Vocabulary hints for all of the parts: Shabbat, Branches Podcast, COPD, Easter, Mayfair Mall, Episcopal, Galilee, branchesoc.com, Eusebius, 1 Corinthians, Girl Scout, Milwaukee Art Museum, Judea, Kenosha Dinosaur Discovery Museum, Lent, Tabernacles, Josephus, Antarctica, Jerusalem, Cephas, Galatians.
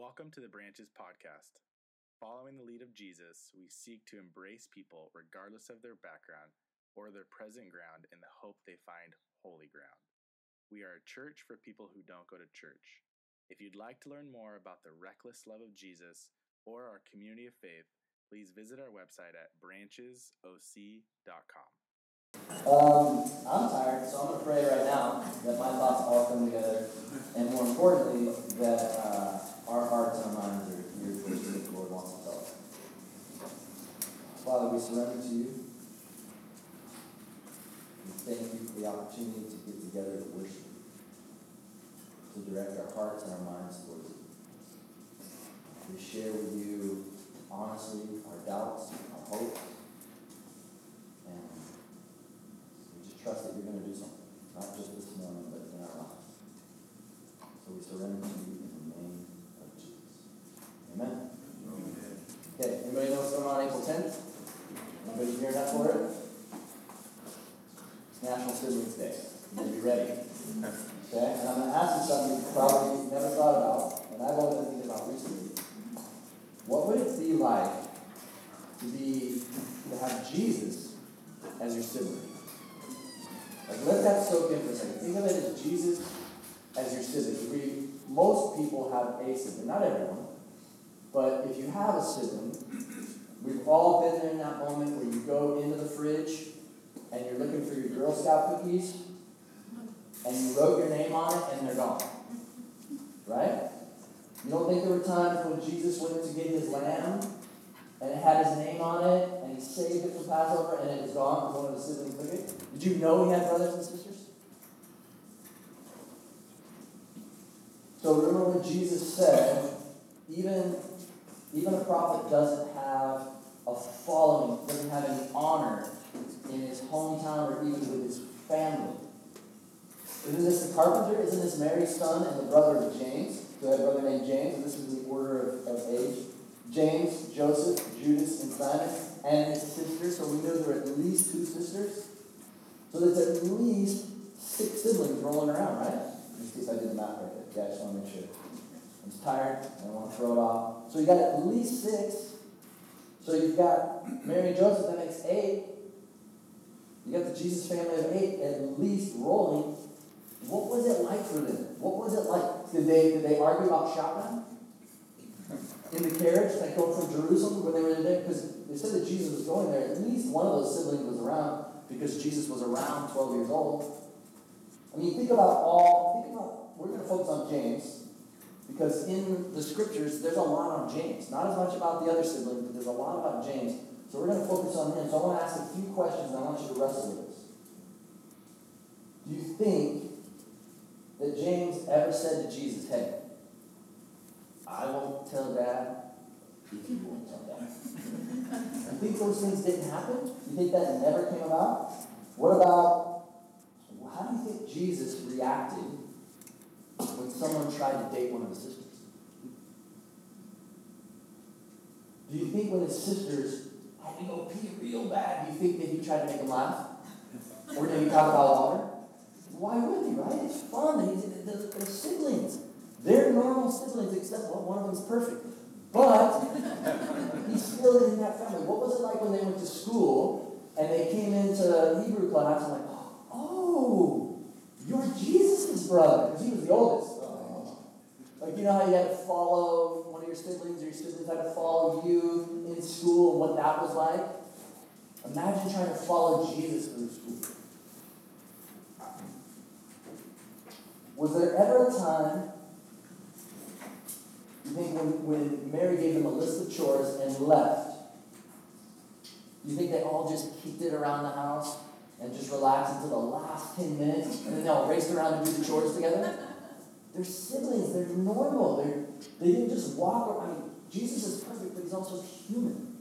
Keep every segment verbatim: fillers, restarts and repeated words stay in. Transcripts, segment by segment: Welcome to the Branches Podcast. Following the lead of Jesus, we seek to embrace people regardless of their background or their present ground in the hope they find holy ground. We are a church for people who don't go to church. If you'd like to learn more about the reckless love of Jesus or our community of faith, please visit our website at branches o c dot com. Um, I'm tired, so I'm going to pray right now that my thoughts all come together, and more importantly, that uh, our hearts and minds are here for what the Lord wants to tell us. Father, we surrender to you. We thank you for the opportunity to get together to worship, to direct our hearts and our minds towards you, to share with you honestly our doubts, our hopes, and we just trust that you're going to do something, not just this morning, but in our lives. So we surrender to you in the name of Jesus. Amen? Amen. Okay, anybody know what's going on April tenth? Anybody geared up for it? It's National Siblings Day. You need to be ready. Okay, and I'm going to ask you something you probably never thought about, and I've only been thinking about recently. What would it be like to be to have Jesus as your sibling? Like, let that soak in for a second. Think of it as Jesus as your sibling. We, most people have a sibling, not everyone, but if you have a sibling, we've all been there in that moment where you go into the fridge and you're looking for your Girl Scout cookies, and you wrote your name on it, and they're gone. Right? You don't think there were times when Jesus went to get his lamb, and it had his name on it, and he saved it for Passover, and it was gone because one of the siblings took it? Did you know he had brothers and sisters? So remember when Jesus said, even, even a prophet doesn't have a following, doesn't have any honor in his hometown or even with his family. Isn't this the carpenter? Isn't this Mary's son and the brother of James? So had a brother named James, and this is the order of, of age. James, Joseph, Judas, and Simon, and his sisters. So we know there were at least two sisters. So there's at least six siblings rolling around, right? In this case, I did the math right there. Yeah, I just want to make sure. I'm just tired, and I don't want to throw it off. So you got at least six. So you've got Mary and Joseph, that makes eight. You got the Jesus family of eight at least rolling. What was it like for them? What was it like? Did they did they argue about Shabbat in the carriage that came from Jerusalem when they were in there? Because they said that Jesus was going there. At least one of those siblings was around because Jesus was around twelve years old. I mean, think about all. Think about. We're going to focus on James because in the scriptures there's a lot on James. Not as much about the other siblings, but there's a lot about James. So we're going to focus on him. So I want to ask a few questions, and I want you to wrestle with this. Do you think that James ever said to Jesus, "Hey, I won't tell Dad if you won't tell Dad"? You think those things didn't happen? You think that never came about? What about, how do you think Jesus reacted when someone tried to date one of his sisters? Do you think when his sisters had to go pee real bad, do you think that he tried to make them laugh? Or did he talk about water? Why would he, right? It's fun. They're siblings. They're normal siblings, except well, one of them's perfect. But he's still in that family. What was it like when they went to school and they came into Hebrew class and like, oh, you're Jesus' brother. Because he was the oldest. Oh. Like, you know how you had to follow one of your siblings or your siblings had to follow you in school and what that was like? Imagine trying to follow Jesus through school. Was there ever a time, you think, when, when Mary gave them a list of chores and left, you think they all just kicked it around the house and just relaxed until the last ten minutes, and then they all raced around and did the chores together? They're siblings. They're normal. They're, they didn't just walk around. I mean, Jesus is perfect, but he's also human.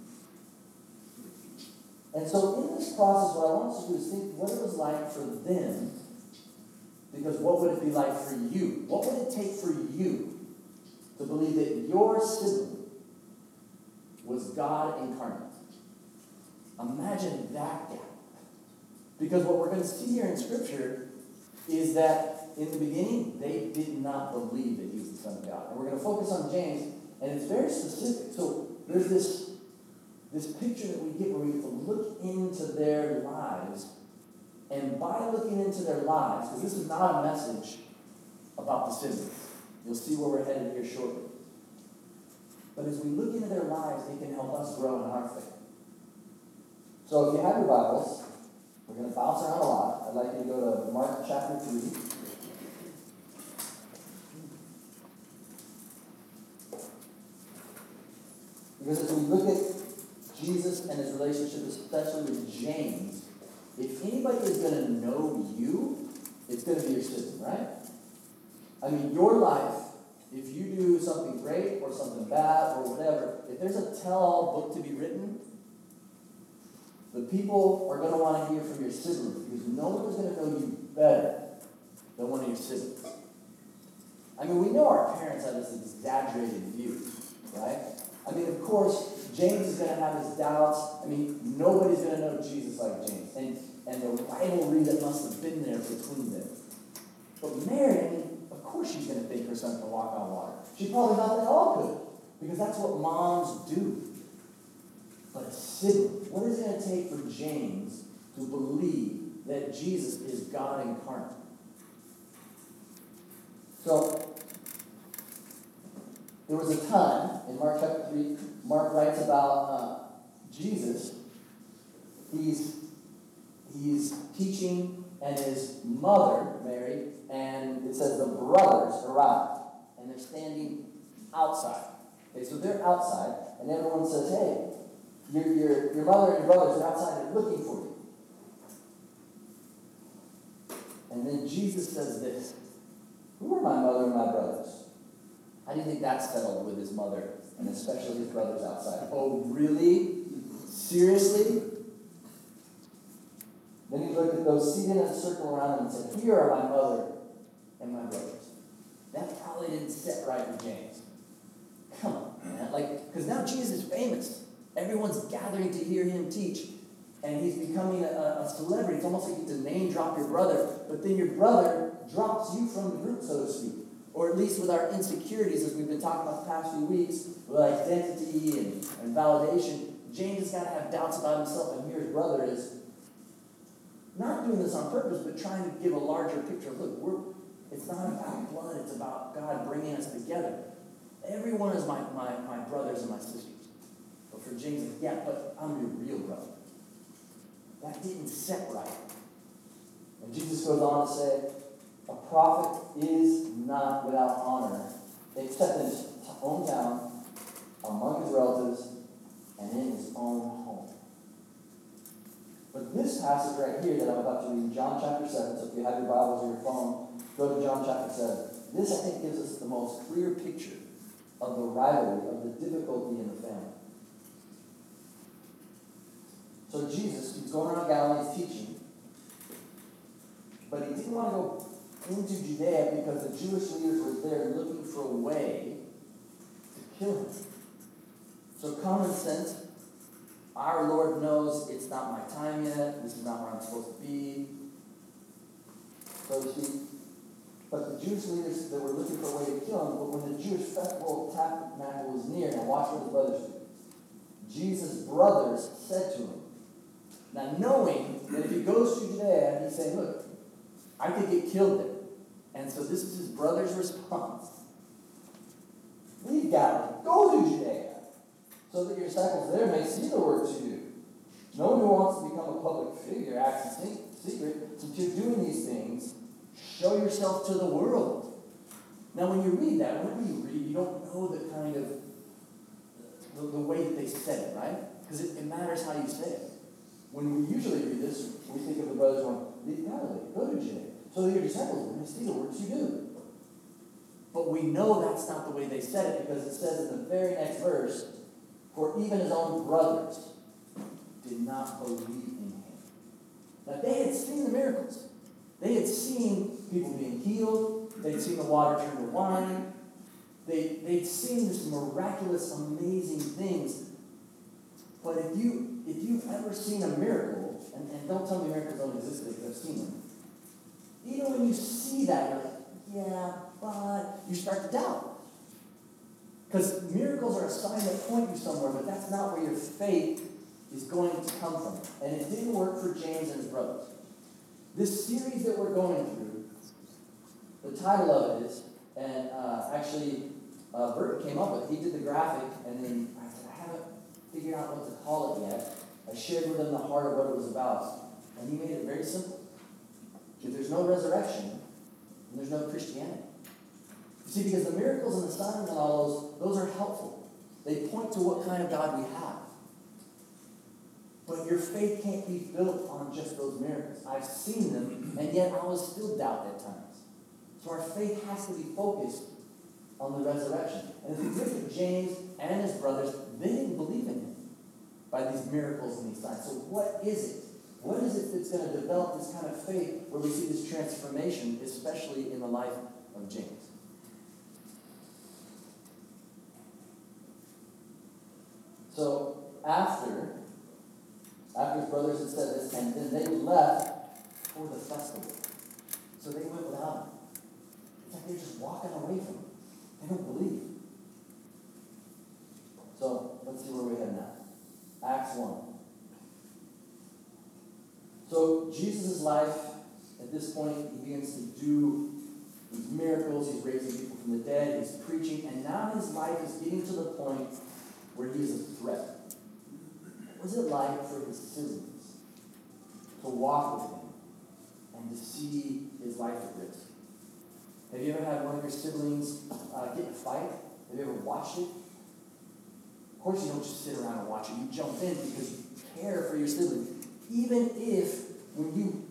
And so in this process, what I want us to do is think what it was like for them. Because what would it be like for you? What would it take for you to believe that your sibling was God incarnate? Imagine that gap. Because what we're going to see here in Scripture is that in the beginning, they did not believe that he was the Son of God. And we're going to focus on James, and it's very specific. So there's this, this picture that we get where we get to look into their lives, and by looking into their lives, because this is not a message about the sinners. You'll see where we're headed here shortly. But as we look into their lives, they can help us grow in our faith. So if you have your Bibles, we're going to bounce around a lot. I'd like you to go to Mark chapter three. Because as we look at Jesus and his relationship, especially with James, if anybody is going to know you, it's going to be your sister, right? I mean, your life, if you do something great or something bad or whatever, if there's a tell-all book to be written, the people are going to want to hear from your siblings, because no one is going to know you better than one of your siblings. I mean, we know our parents have this exaggerated view, right? I mean, of course, James is going to have his doubts. I mean, nobody's going to know Jesus like James. And, and the rivalry that must have been there between them. But Mary, I mean, of course she's going to think her son can walk on water. She probably thought they all could, because that's what moms do. But a sibling, what is it going to take for James to believe that Jesus is God incarnate? So, there was a time, in Mark chapter three, Mark writes about uh, Jesus. He's, he's teaching, and his mother, Mary, and it says the brothers arrived, and they're standing outside. Okay, so they're outside, and everyone says, hey, Your, your, your mother and your brothers are outside and looking for you. And then Jesus says this, who are my mother and my brothers? How do you think that's settled with his mother and especially his brothers outside? Oh, really? Seriously? Then he looked at those seated in a circle around him and said, here are my mother and my brothers. That probably didn't sit right with James. Come on, man. Like, because now Jesus is famous. Everyone's gathering to hear him teach, and he's becoming a, a celebrity. It's almost like you have to name drop your brother, but then your brother drops you from the group, so to speak. Or at least with our insecurities, as we've been talking about the past few weeks, with identity and, and validation, James has got to have doubts about himself, and here his brother is not doing this on purpose, but trying to give a larger picture of, look, we're, it's not about blood, it's about God bringing us together. Everyone is my, my, my brothers and my sisters. For James, yeah, but I'm your real brother. That didn't set right. And Jesus goes on to say, a prophet is not without honor, except in his hometown, among his relatives, and in his own home. But this passage right here that I'm about to read, John chapter seven, so if you have your Bibles or your phone, go to John chapter seven. This, I think, gives us the most clear picture of the rivalry, of the difficulty in the family. So Jesus, he's going around Galilee teaching, but he didn't want to go into Judea because the Jewish leaders were there looking for a way to kill him. So common sense, our Lord knows it's not my time yet, this is not where I'm supposed to be, so to speak. But the Jewish leaders, they were looking for a way to kill him, but when the Jewish festival of Tabernacles was near, and watch what his brothers did, Jesus' brothers said to him, now, knowing that if he goes to Judea, he's saying, look, I could get killed there. And so this is his brother's response. Leave Galilee. Go to Judea, so that your disciples there may see the works you do. No one who wants to become a public figure acts in secret. Since you're doing these things, show yourself to the world. Now, when you read that, whenever you read, you don't know the kind of, the, the way that they said it, right? Because it, it matters how you say it. When we usually read this, we think of the brothers going, leave Galilee, go to Judea, so that your disciples may see the works you do. But we know that's not the way they said it, because it says in the very next verse, for even his own brothers did not believe in him. Now, they had seen the miracles. They had seen people being healed. They'd seen the water turn to wine. They, they'd seen these miraculous, amazing things. But if you... If you've ever seen a miracle, and, and don't tell me miracles don't exist because I've seen them, even when you see that, you're like, yeah, but you start to doubt. Because miracles are a sign that point you somewhere, but that's not where your faith is going to come from. And it didn't work for James and his brothers. This series that we're going through, the title of it is, and uh, actually uh, Bert came up with it. He did the graphic, and then I said, I haven't figured out what to call it yet. I shared with him the heart of what it was about. And he made it very simple. If there's no resurrection, then there's no Christianity. You see, because the miracles and the signs and all those, those are helpful. They point to what kind of God we have. But your faith can't be built on just those miracles. I've seen them, and yet I was still doubted at times. So our faith has to be focused on the resurrection. And the group of James and his brothers, they didn't believe in him by these miracles and these signs. So what is it? What is it that's going to develop this kind of faith where we see this transformation, especially in the life of James? So after, after his brothers had said this, and then they left for the festival. So they went without him. It's like they're just walking away from him. They don't believe. So let's see where we're heading now. Acts one. So Jesus' life, at this point, he begins to do these miracles. He's raising people from the dead. He's preaching. And now his life is getting to the point where he is a threat. What was it like for his citizens to walk with him and to see his life at risk? Have you ever had one of your siblings uh, get in a fight? Have you ever watched it? Of course you don't just sit around and watch it. You jump in because you care for your siblings. Even if when you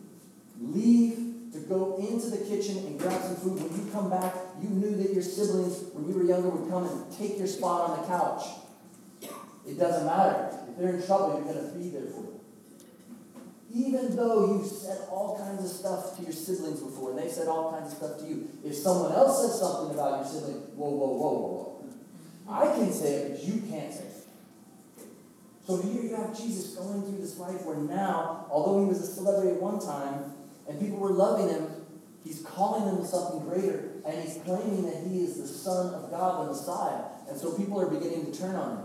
leave to go into the kitchen and grab some food, when you come back, you knew that your siblings, when you were younger, would come and take your spot on the couch. It doesn't matter. If they're in trouble, you're going to be there for them. Even though you've said all kinds of stuff to your siblings before, and they said all kinds of stuff to you, if someone else says something about your sibling, whoa, whoa, whoa, whoa, whoa. I can say it, but you can't say it. So here you have Jesus going through this life where now, although he was a celebrity at one time, and people were loving him, he's calling them to something greater, and he's claiming that he is the Son of God, the Messiah. And so people are beginning to turn on him.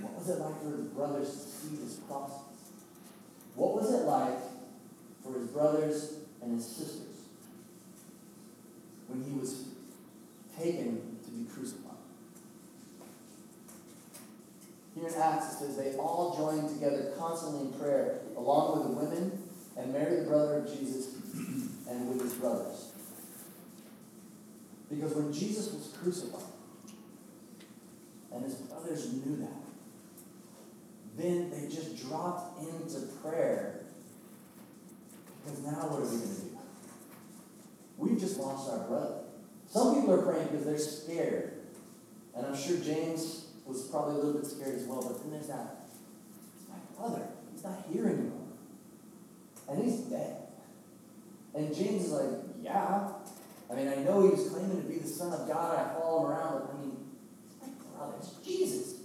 What was it like for his brothers to see this process? What was it like for his brothers and his sisters when he was taken to be crucified? Here in Acts, it says, they all joined together constantly in prayer, along with the women, and Mary, the brother of Jesus, and with his brothers. Because when Jesus was crucified, and his brothers knew that, then they just dropped into prayer. Because now what are we going to do? We've just lost our brother. Some people are praying because they're scared. And I'm sure James was probably a little bit scared as well, but then there's that, it's my brother, he's not here anymore. And he's dead. And James is like, yeah. I mean, I know he was claiming to be the Son of God, I follow him around, but I mean, it's my brother, it's Jesus.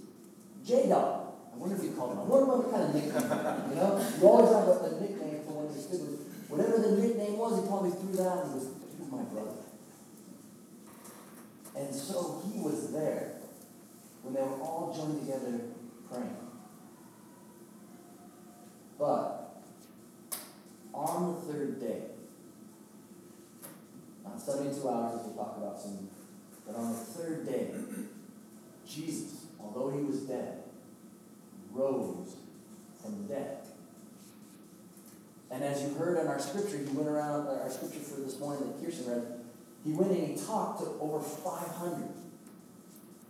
J-Dog. I wonder if you called him. I wonder what kind of nickname, you know? You always have a nickname for one you're with. Whatever the nickname was, he probably threw that and he was, he was my brother. And so he was there when they were all joined together praying. But on the third day, not seventy-two hours, as we'll talk about soon, but on the third day, Jesus, although he was dead, rose from the dead. And as you heard in our scripture, he went around, our scripture for this morning that Kirsten read, he went and he talked to over five hundred.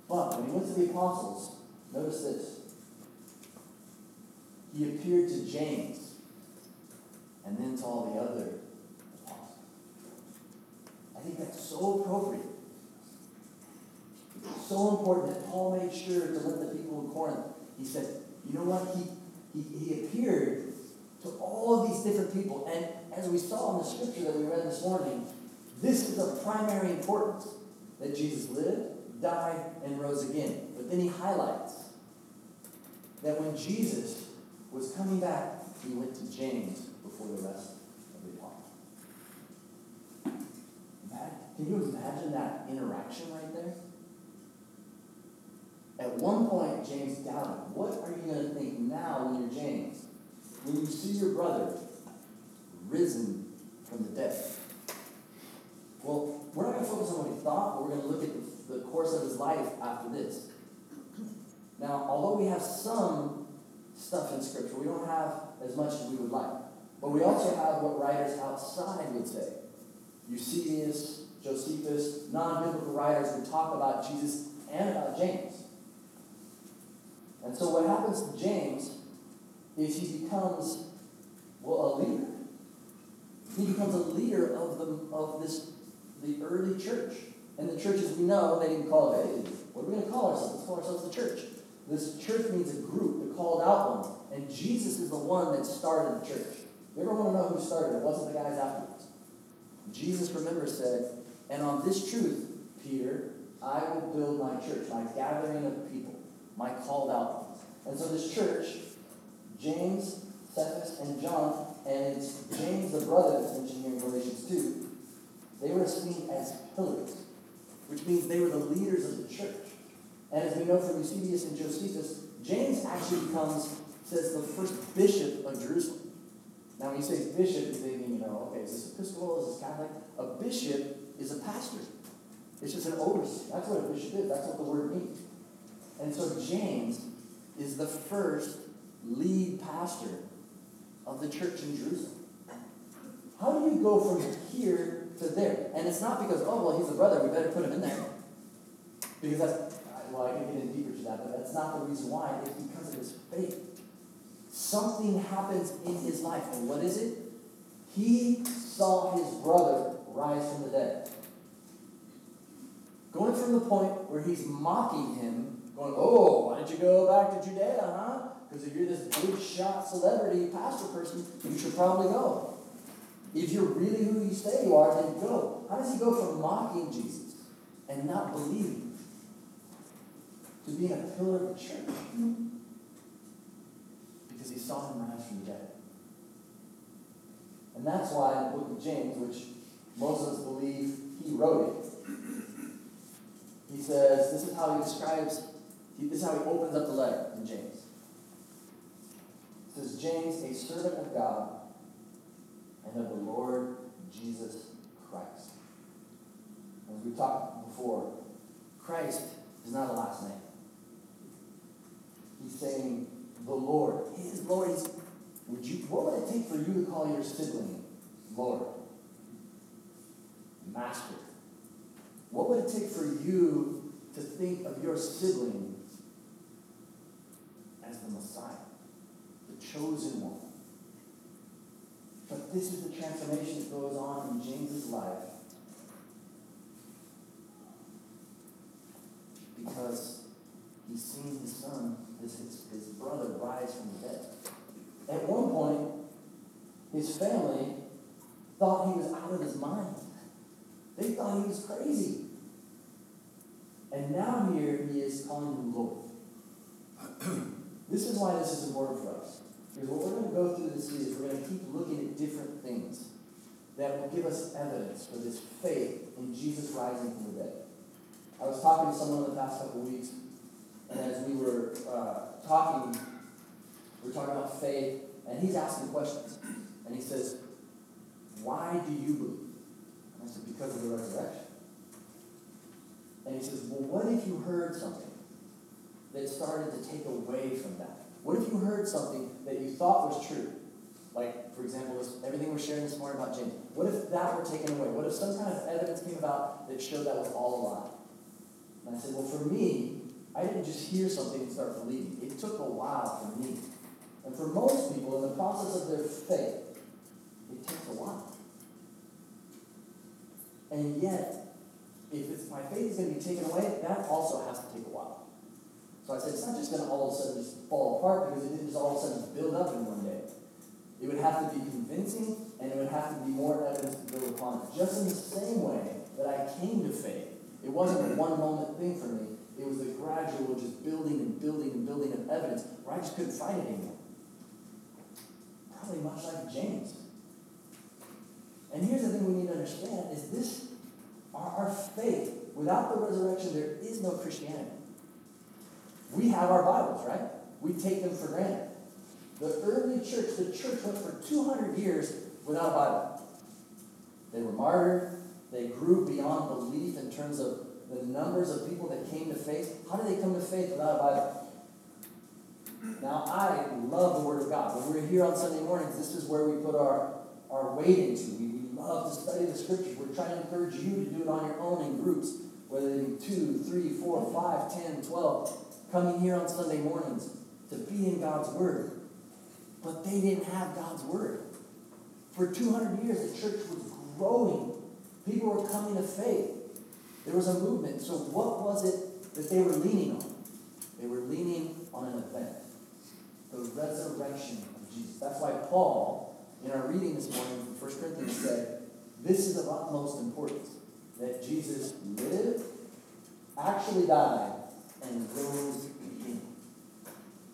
But when he went to the apostles, notice this. He appeared to James and then to all the other apostles. I think that's so appropriate. It's so important that Paul made sure to let the people in Corinth. He said, you know what? He, he, he appeared to all of these different people. And as we saw in the scripture that we read this morning, this is of primary importance that Jesus lived, died, and rose again. But then he highlights that when Jesus was coming back, he went to James before the rest of the apostles. Can you imagine that interaction right there? At one point, James doubted. What are you going to think now when you're James? When you see your brother risen from the dead? Well, we're not going to focus on what he thought, but we're going to look at the course of his life after this. Now, although we have some stuff in Scripture, we don't have as much as we would like. But we also have what writers outside would say. Eusebius, Josephus, non-biblical writers who talk about Jesus and about James. And so what happens to James is he becomes, well, a leader. He becomes a leader of the of this the early church. And the church, as we know, they didn't call it, hey, what are we going to call ourselves? Let's call ourselves the church. This church means a group, the called out one. And Jesus is the one that started the church. You ever want to know who started? It wasn't the guys afterwards. Jesus, remember, said, and on this truth, Peter, I will build my church, my gathering of people, my called out ones. And so this church, James, Cephas, and John, and it's James, the brother that's mentioned here in Galatians two, they were seen as pillars, which means they were the leaders of the church. And as we know from Eusebius and Josephus, James actually becomes, says, the first bishop of Jerusalem. Now, when you say bishop, you're thinking, you know, okay, is this Episcopal, is this Catholic? A bishop is a pastor. It's just an overseer. That's what a bishop is. That's what the word means. And so James is the first lead pastor of the church in Jerusalem. How do you go from here to there? And it's not because, oh, well, he's a brother, we better put him in there. Because that's, well, I can get in deeper to that, but that's not the reason why. It's because of his faith. Something happens in his life. And what is it? He saw his brother rise from the dead. Going from the point where he's mocking him, going, oh, why don't you go back to Judea, huh? Because if you're this big shot celebrity pastor person, you should probably go. If you're really who you say you are, then go. How does he go from mocking Jesus and not believing to being a pillar of the church? Because he saw him rise from the dead. And that's why in the book of James, which most of us believe he wrote it, he says, this is how he describes, this is how he opens up the letter in James. It says, James, a servant of God and of the Lord Jesus Christ. As we talked before, Christ is not a last name. He's saying, the Lord. His Lord is, would you, what would it take for you to call your sibling Lord? Master. What would it take for you to think of your sibling as the Messiah, the chosen one? But this is the transformation that goes on in James's life. Because he's seen his son, his, his brother, rise from the dead. At one point, his family thought he was out of his mind. They thought he was crazy. And now here he is calling him Lord. This is why this is important for us. Because what we're going to go through this year is we're going to keep looking at different things that will give us evidence for this faith in Jesus rising from the dead. I was talking to someone in the past couple weeks, and as we were uh, talking, we were talking about faith, and he's asking questions. And he says, why do you believe? And I said, because of the resurrection. And he says, well, what if you heard something that started to take away from that? What if you heard something that you thought was true? Like, for example, everything we're sharing this morning about James. What if that were taken away? What if some kind of evidence came about that showed that was all a lie? And I said, well, for me, I didn't just hear something and start believing. It took a while for me. And for most people, in the process of their faith, it takes a while. And yet, if it's, my faith is going to be taken away, that also has to take a while. So I said, it's not just going to all of a sudden just fall apart because it didn't just all of a sudden build up in one day. It would have to be convincing, and it would have to be more evidence to build upon it. Just in the same way that I came to faith, it wasn't a one-moment thing for me. It was a gradual just building and building and building of evidence where I just couldn't find it anymore. Probably much like James. And here's the thing we need to understand is this Our, our faith, without the resurrection, there is no Christianity. We have our Bibles, right? We take them for granted. The early church, the church went for two hundred years without a Bible. They were martyred. They grew beyond belief in terms of the numbers of people that came to faith. How did they come to faith without a Bible? Now, I love the Word of God. When we're here on Sunday mornings, this is where we put our, our weight into. We, we love to study the Scriptures. We're trying to encourage you to do it on your own in groups, whether it be two, three, four, five, ten, twelve, coming here on Sunday mornings to be in God's Word. But they didn't have God's Word. For two hundred years, the church was growing. People were coming to faith. There was a movement. So what was it that they were leaning on? They were leaning on an event. The resurrection of Jesus. That's why Paul, in our reading this morning from First Corinthians, said, this is of utmost importance, that Jesus lived, actually died, and rose again.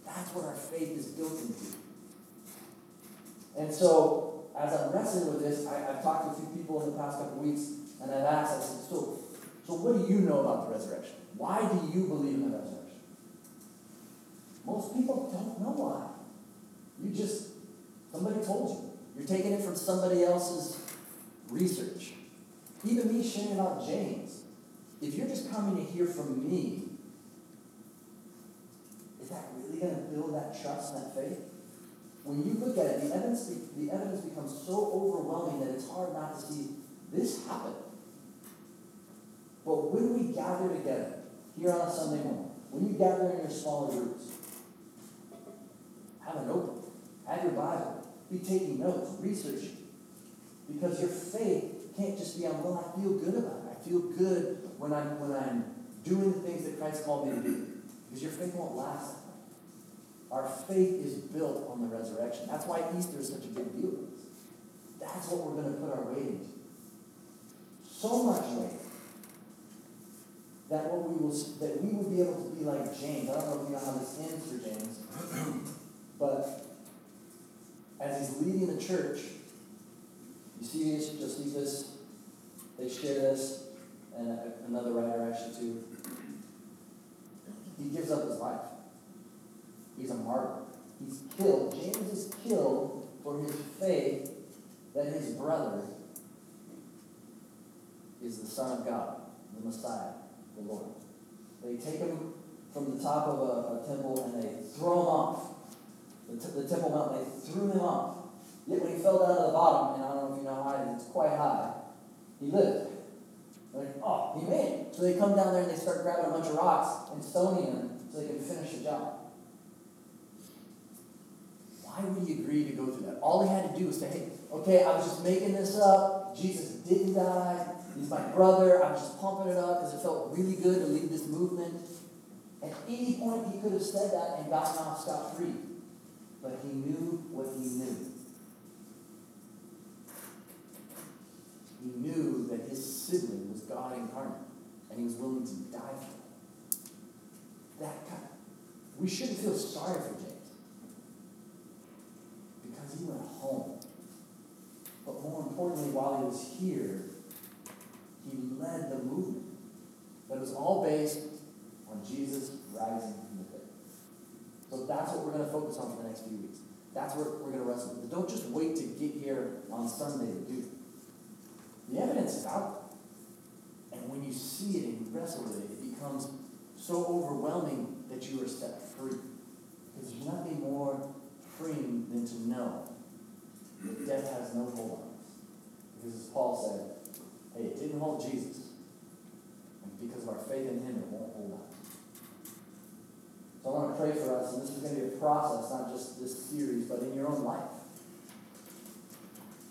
That's what our faith is built into. And so, as I'm wrestling with this, I, I've talked to a few people in the past couple weeks, and I've asked, I said, so, so what do you know about the resurrection? Why do you believe in the resurrection? Most people don't know why. You just, somebody told you. You're taking it from somebody else's research. Even me sharing about James. If you're just coming to hear from me, is that really going to build that trust and that faith? When you look at it, the evidence, the evidence becomes so overwhelming that it's hard not to see this happen. But when we gather together here on a Sunday morning, when you gather in your smaller groups, have a notebook, have your Bible, be taking notes, researching. Because your faith can't just be on, well, I feel good about it. I feel good when I'm, when I'm doing the things that Christ called me to do. Because your faith won't last. Our faith is built on the resurrection. That's why Easter is such a big deal. That's what we're going to put our weight into. So much weight that what we will that we will be able to be like James. I don't know if you know how this ends for James, but as he's leading the church, Eusebius, Josephus, they share this, and another writer actually too. He gives up his life. He's a martyr. He's killed. James is killed for his faith that his brother is the Son of God, the Messiah, the Lord. They take him from the top of a, a temple and they throw him off. The, t- the temple mount, they threw him off. Yet when he fell down to the bottom, and I don't know if you know how high it is, it's quite high, he lived. They're like, oh, he made it. So they come down there and they start grabbing a bunch of rocks and stoning him so they can finish the job. Why would he agree to go through that? All he had to do was say, hey, okay, I was just making this up. Jesus didn't die. He's my brother. I'm just pumping it up because it felt really good to lead this movement. At any point, he could have said that and gotten off scot-free. But he knew what he knew. He knew that his sibling was God incarnate, and he was willing to die for it. That kind of, we shouldn't feel sorry for James. Because he went home. But more importantly, while he was here, he led the movement. That was all based on Jesus rising from the dead. So that's what we're going to focus on for the next few weeks. That's what we're going to wrestle with. But don't just wait to get here on Sunday to do it. The evidence is out there. And when you see it and you wrestle with it, it becomes so overwhelming that you are set free. Because there's nothing more freeing than to know that death has no hold on us. Because as Paul said, hey, it didn't hold Jesus. And because of our faith in him, it won't hold on. So I want to pray for us, and this is going to be a process, not just this series, but in your own life.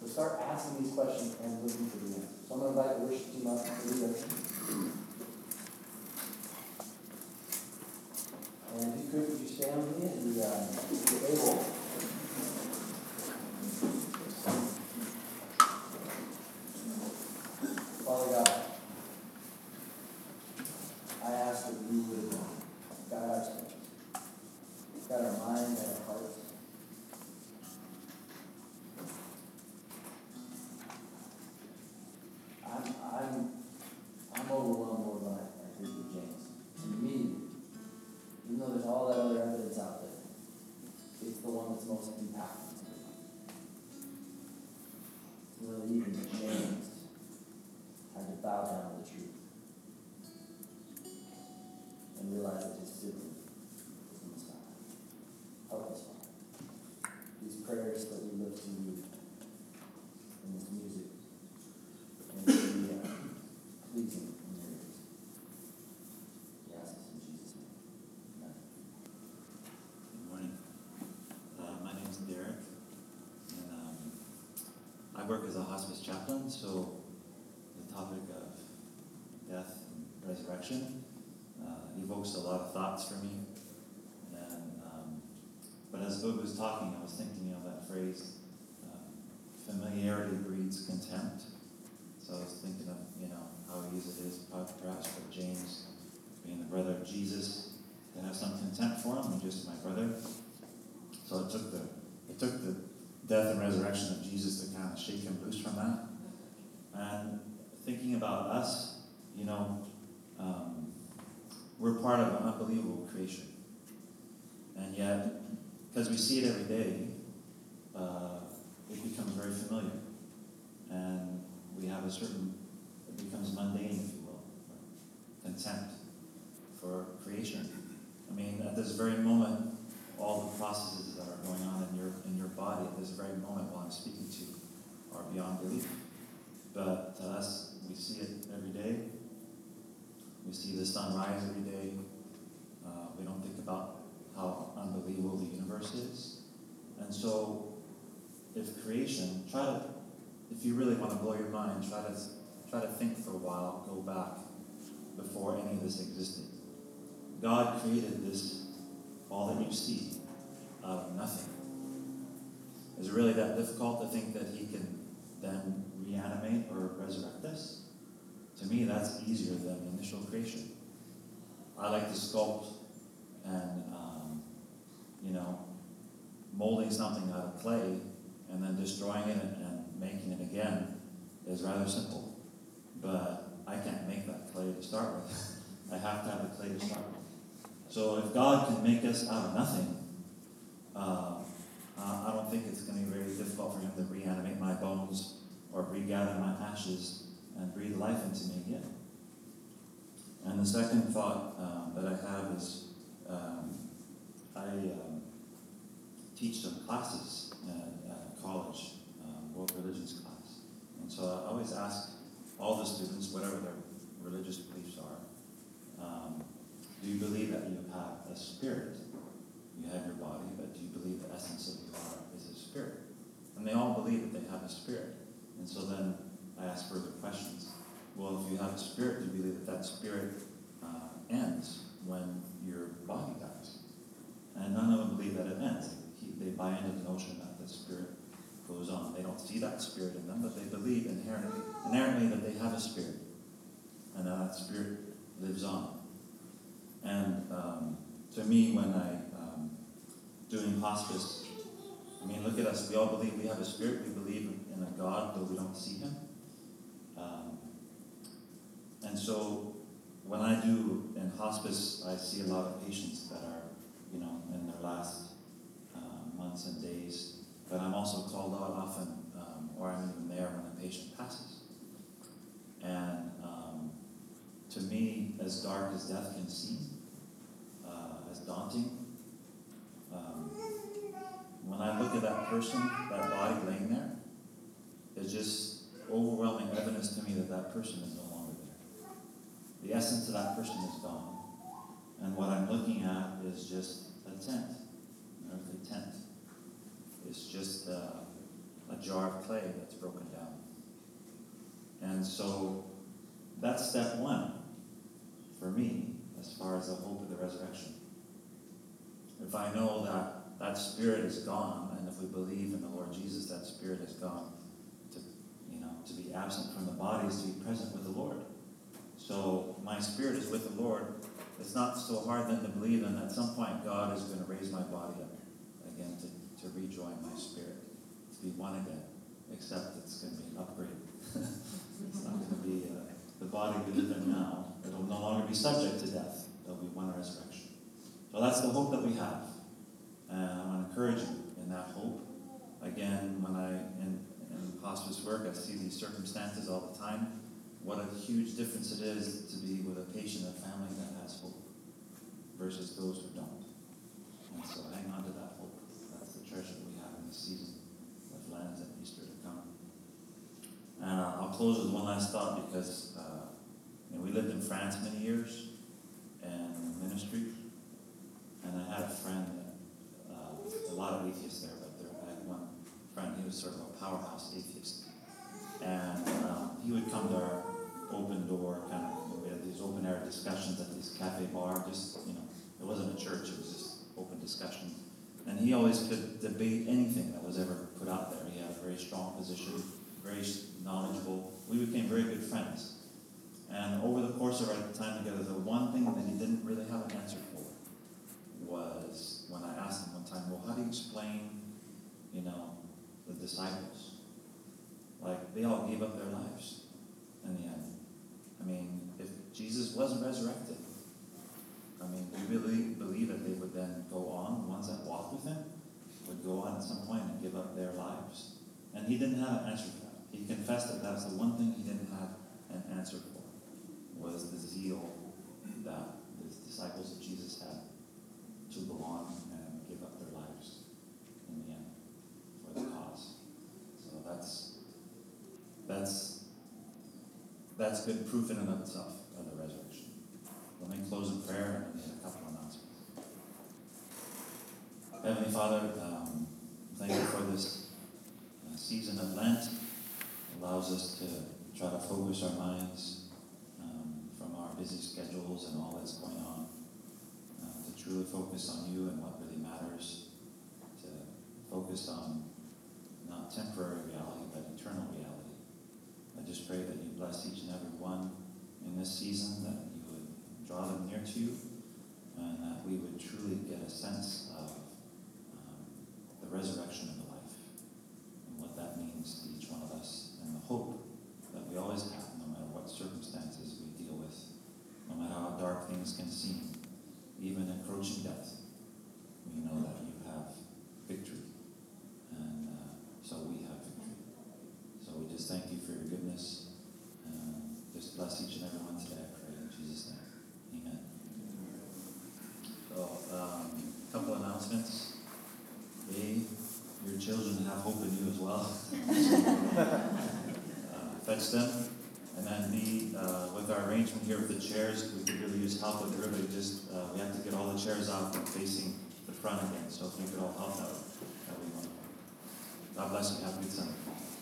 So start asking these questions and looking for the answers. So I'm going to invite the worship team up to lead us. And if you could, would you stand with me and uh, if you're able. Father God, I ask that you would guide our steps, guide our mind, guide our hearts. I'm, I'm all that other evidence out there. It's the one that's most impactful. Really, even James had to bow down to the truth and realize that his sibling is the Messiah. Help us, Father. These prayers that we lift to you in this music and be uh, pleasing in your ears. We ask this in Jesus' name. Amen. Good morning. Uh, my name is Derek, and um, I work as a hospice chaplain, so the topic of death and resurrection uh, evokes a lot of thoughts for me. And um, but as Bob was talking, I was thinking of that phrase, uh, familiarity breeds contempt. So I was thinking of, you know, how easy it is perhaps for James, being the brother of Jesus, to have some contempt for him, and just my brother. So it took the it took the death and resurrection of Jesus to kind of shake him loose from that. And thinking about us, you know, um, we're part of an unbelievable creation. And yet, because we see it every day, uh, it becomes very familiar. And we have a certain, it becomes mundane, if you will, contempt for creation. I mean, at this very moment, all the processes that are going on in your in your body at this very moment while I'm speaking to you are beyond belief. But to us, we see it every day. We see the sun rise every day. Uh, we don't think about how unbelievable the universe is. And so, if creation, try to, if you really want to blow your mind, try to try to think for a while, go back before any of this existed. God created this, all that you see, out of nothing. Is it really that difficult to think that he can then reanimate or resurrect us? To me, that's easier than the initial creation. I like to sculpt and, um, you know, molding something out of clay and then destroying it and, and making it again is rather simple. But I can't make that clay to start with. I have to have the clay to start with. So if God can make us out of nothing, uh, I don't think it's going to be very difficult for him to reanimate my bones or regather my ashes and breathe life into me again. And the second thought um, that I have is um, I um, teach some classes at, at college, um, world religions class. And so I always ask all the students, whatever their religious beliefs are, um, do you believe that you have a spirit? You have your body, but do you believe the essence of you are is a spirit? And they all believe that they have a spirit. And so then I ask further questions. Well, if you have a spirit, do you believe that that spirit uh, ends when your body dies? And none of them believe that it ends. They, they buy into the notion that the spirit goes on. They don't see that spirit in them, but they believe inherently, inherently that they have a spirit, and that, that spirit lives on. And um, to me, when I doing hospice, I mean, look at us. We all believe we have a spirit. We believe in a God, though we don't see him. Um, and so when I do in hospice, I see a lot of patients that are, you know, in their last uh, months and days. But I'm also called out often, um, or I'm even there when the patient passes. And um, to me, as dark as death can seem, uh, as daunting, Um, when I look at that person, that body laying there, it's just overwhelming evidence to me that that person is no longer there. The essence of that person is gone. And what I'm looking at is just a tent, an earthly tent. It's just a, a jar of clay that's broken down. And so that's step one for me as far as the hope of the resurrection. If I know that that spirit is gone, and if we believe in the Lord Jesus, that spirit is gone. To, you know, to be absent from the body is to be present with the Lord. So my spirit is with the Lord. It's not so hard then to believe in at some point God is going to raise my body up again to, to rejoin my spirit, to be one again. Except it's going to be an upgrade. It's not going to be uh, the body we live in now. It'll no longer be subject to death. There'll be one resurrection. Well, that's the hope that we have. And I want to encourage you in that hope. Again, when I in, in hospice work, I see these circumstances all the time. What a huge difference it is to be with a patient, a family that has hope versus those who don't. And so hang on to that hope. That's the treasure that we have in this season of Lent and Easter to come. And uh, I'll close with one last thought because uh, you know, we lived in France many years and ministry. And I had a friend, that, uh, a lot of atheists there, but there, I had one friend, he was sort of a powerhouse atheist. And uh, he would come to our open door, kind of, we had these open air discussions at this cafe bar, just, you know, it wasn't a church, it was just open discussion. And he always could debate anything that was ever put out there. He had a very strong position, very knowledgeable. We became very good friends. And over the course of our time together, the one thing that he didn't really have an answer for was when I asked him one time, well, how do you explain, you know, the disciples? Like, they all gave up their lives in the end. I mean, if Jesus was resurrected, I mean, do you really believe that they would then go on? The ones that walked with him would go on at some point and give up their lives. And he didn't have an answer for that. He confessed that that's the one thing he didn't have an answer for, was the zeal that the disciples of Jesus had to go on and give up their lives in the end for the cause. So that's that's that's good proof in and of itself of the resurrection. Let me close in prayer and make a couple announcements. Heavenly Father, um, thank you for this uh, season of Lent. It allows us to try to focus our minds um, from our busy schedules and all that's going on, uh, to truly focus on you and what really matters, to focus on not temporary reality, but eternal reality. I just pray that you bless each and every one in this season, that draw them near to you, and that we would truly get a sense of um, the resurrection of the life and what that means to each one of us, and the hope that we always have, no matter what circumstances we deal with, no matter how dark things can seem, even encroaching death, we know that you have victory, and uh, so we have victory. So we just thank you for your goodness, and just bless each and every one today, I pray in Jesus' name. Amen. So, um, a couple announcements. A, your children have hope in you as well. uh, fetch them. And then B, uh, with our arrangement here with the chairs, we could really use help with everybody. Just uh, we have to get all the chairs out and facing the front again. So if you could all help out, that would be wonderful. God bless you. Have a good Sunday.